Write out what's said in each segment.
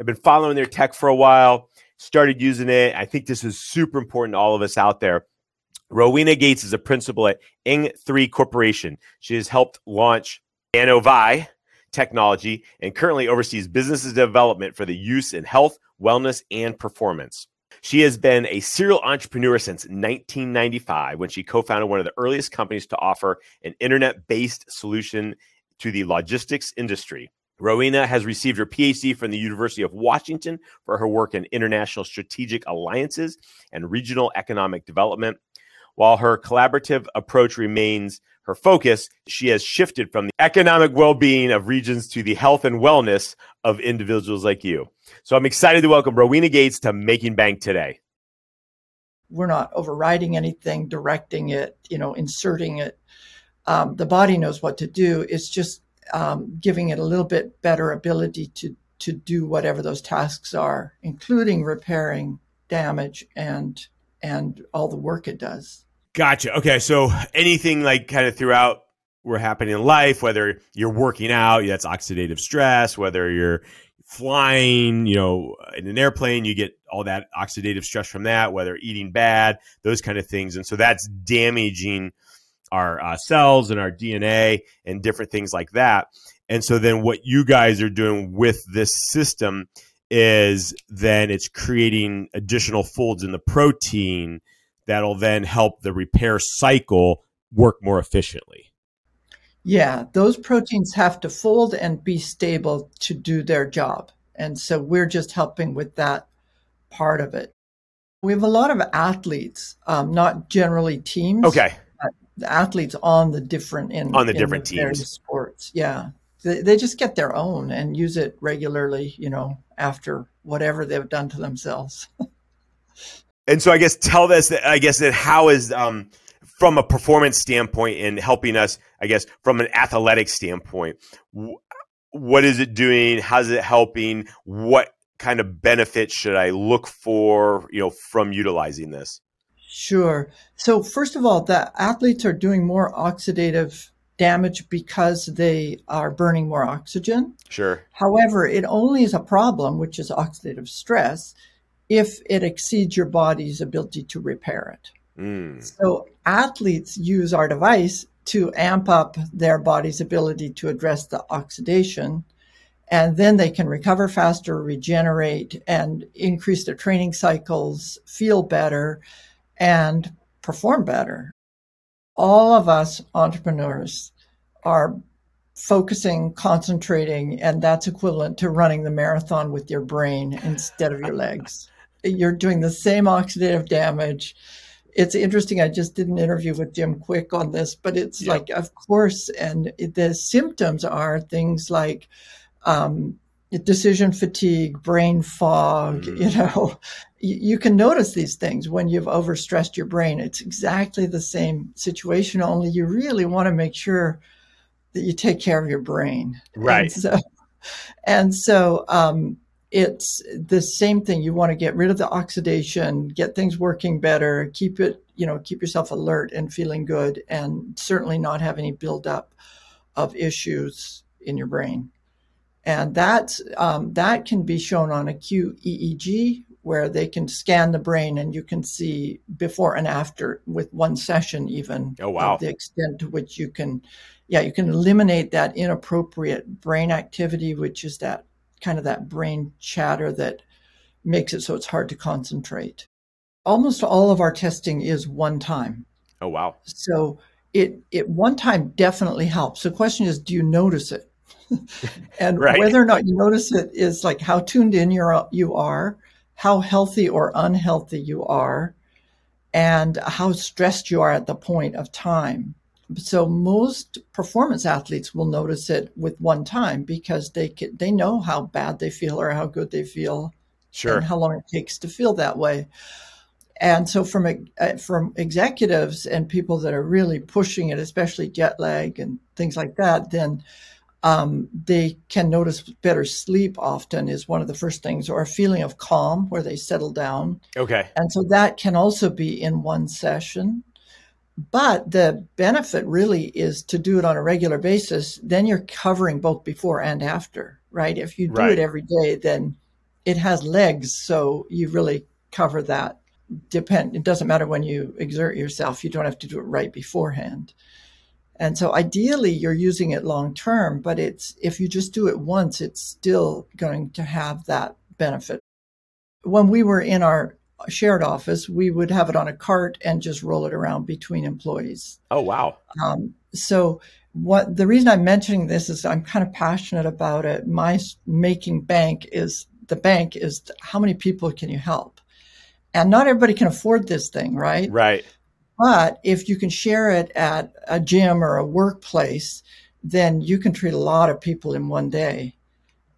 I've been following their tech for a while, started using it. I think this is super important to all of us out there. Rowena Gates is a principal at Eng3 Corporation. She has helped launch NanoVi technology and currently oversees business development for the use in health, wellness, and performance. She has been a serial entrepreneur since 1995 when she co-founded one of the earliest companies to offer an internet-based solution to the logistics industry. Rowena has received her PhD from the University of Washington for her work in international strategic alliances and regional economic development. While her collaborative approach remains her focus, she has shifted from the economic well-being of regions to the health and wellness of individuals like you. So I'm excited to welcome Rowena Gates to Making Bank today. We're not overriding anything, directing it, inserting it. The body knows what to do. It's just giving it a little bit better ability to do whatever those tasks are, including repairing damage and all the work it does. Gotcha. Okay. So anything like kind of throughout we're happening in life, whether you're working out, that's oxidative stress, whether you're flying, in an airplane, you get all that oxidative stress from that, whether eating bad, those kind of things. And so that's damaging our cells and our DNA and different things like that. And so then what you guys are doing with this system is then it's creating additional folds in the protein that'll then help the repair cycle work more efficiently. Yeah, those proteins have to fold and be stable to do their job. And so we're just helping with that part of it. We have a lot of athletes, not generally teams. Okay. The athletes on the different teams, sports, yeah, they just get their own and use it regularly, after whatever they've done to themselves. And so, I guess tell us, how is from a performance standpoint and helping us, from an athletic standpoint, what is it doing? How's it helping? What kind of benefits should I look for, from utilizing this? Sure. So first of all, the athletes are doing more oxidative damage because they are burning more oxygen. Sure. However, it only is a problem, which is oxidative stress, if it exceeds your body's ability to repair it. So athletes use our device to amp up their body's ability to address the oxidation, and then they can recover faster, regenerate, and increase their training cycles, feel better, and perform better. All of us entrepreneurs are focusing, concentrating, and that's equivalent to running the marathon with your brain instead of your legs. You're doing the same oxidative damage. It's interesting. I just did an interview with Jim Quick on this, but it's like, of course, and the symptoms are things like decision fatigue, brain fog, You can notice these things when you've overstressed your brain. It's exactly the same situation, only you really want to make sure that you take care of your brain. Right. And so it's the same thing. You want to get rid of the oxidation, get things working better, keep yourself alert and feeling good, and certainly not have any buildup of issues in your brain. And that can be shown on a QEEG, where they can scan the brain and you can see before and after with one session even. Oh, wow. The extent to which you can eliminate that inappropriate brain activity, which is that kind of that brain chatter that makes it so it's hard to concentrate. Almost all of our testing is one time. Oh, wow. So it one time definitely helps. The question is, do you notice it? And right. Whether or not you notice it is like how tuned in you are, how healthy or unhealthy you are, and how stressed you are at the point of time. So most performance athletes will notice it with one time because they know how bad they feel or how good they feel Sure. And how long it takes to feel that way. And so from executives and people that are really pushing it, especially jet lag and things like that, then they can notice better sleep often is one of the first things, or a feeling of calm where they settle down. Okay. And so that can also be in one session. But the benefit really is to do it on a regular basis. Then you're covering both before and after, right? If you do it every day, then it has legs. So you really cover that. It doesn't matter when you exert yourself. You don't have to do it right beforehand. And so ideally you're using it long term, but it's if you just do it once, it's still going to have that benefit. When we were in our shared office, we would have it on a cart and just roll it around between employees. Oh, wow. The reason I'm mentioning this is I'm kind of passionate about it. My Making Bank is the bank is how many people can you help? And not everybody can afford this thing, right? Right. But if you can share it at a gym or a workplace, then you can treat a lot of people in one day.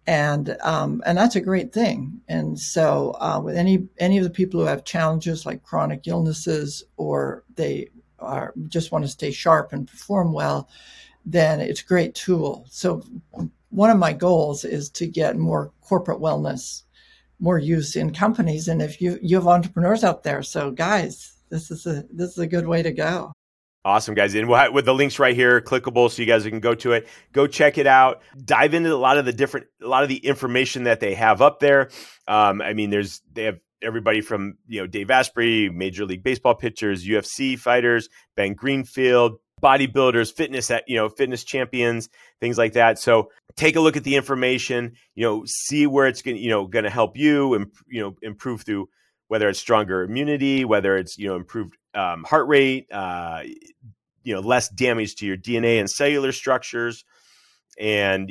And that's a great thing. And so with any of the people who have challenges like chronic illnesses, or they are just want to stay sharp and perform well, then it's a great tool. So one of my goals is to get more corporate wellness, more use in companies. And if you have entrepreneurs out there, so guys, this is a good way to go. Awesome, guys. And we'll have, with the links right here, clickable, so you guys can go to it, go check it out, dive into a lot of the information that they have up there. They have everybody from, Dave Asprey, Major League Baseball pitchers, UFC fighters, Ben Greenfield, bodybuilders, fitness champions, things like that. So take a look at the information, see where it's going to help you and, improve through, whether it's stronger immunity, whether it's, improved heart rate, less damage to your DNA and cellular structures. And,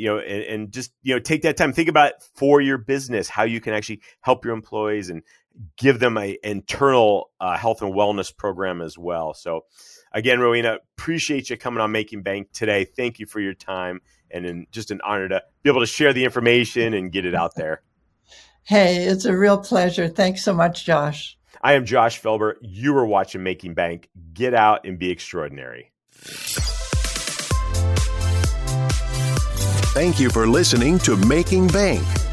just take that time, think about it for your business, how you can actually help your employees and give them an internal health and wellness program as well. So again, Rowena, appreciate you coming on Making Bank today. Thank you for your time, and just an honor to be able to share the information and get it out there. Hey, it's a real pleasure. Thanks so much, Josh. I am Josh Felber. You are watching Making Bank. Get out and be extraordinary. Thank you for listening to Making Bank.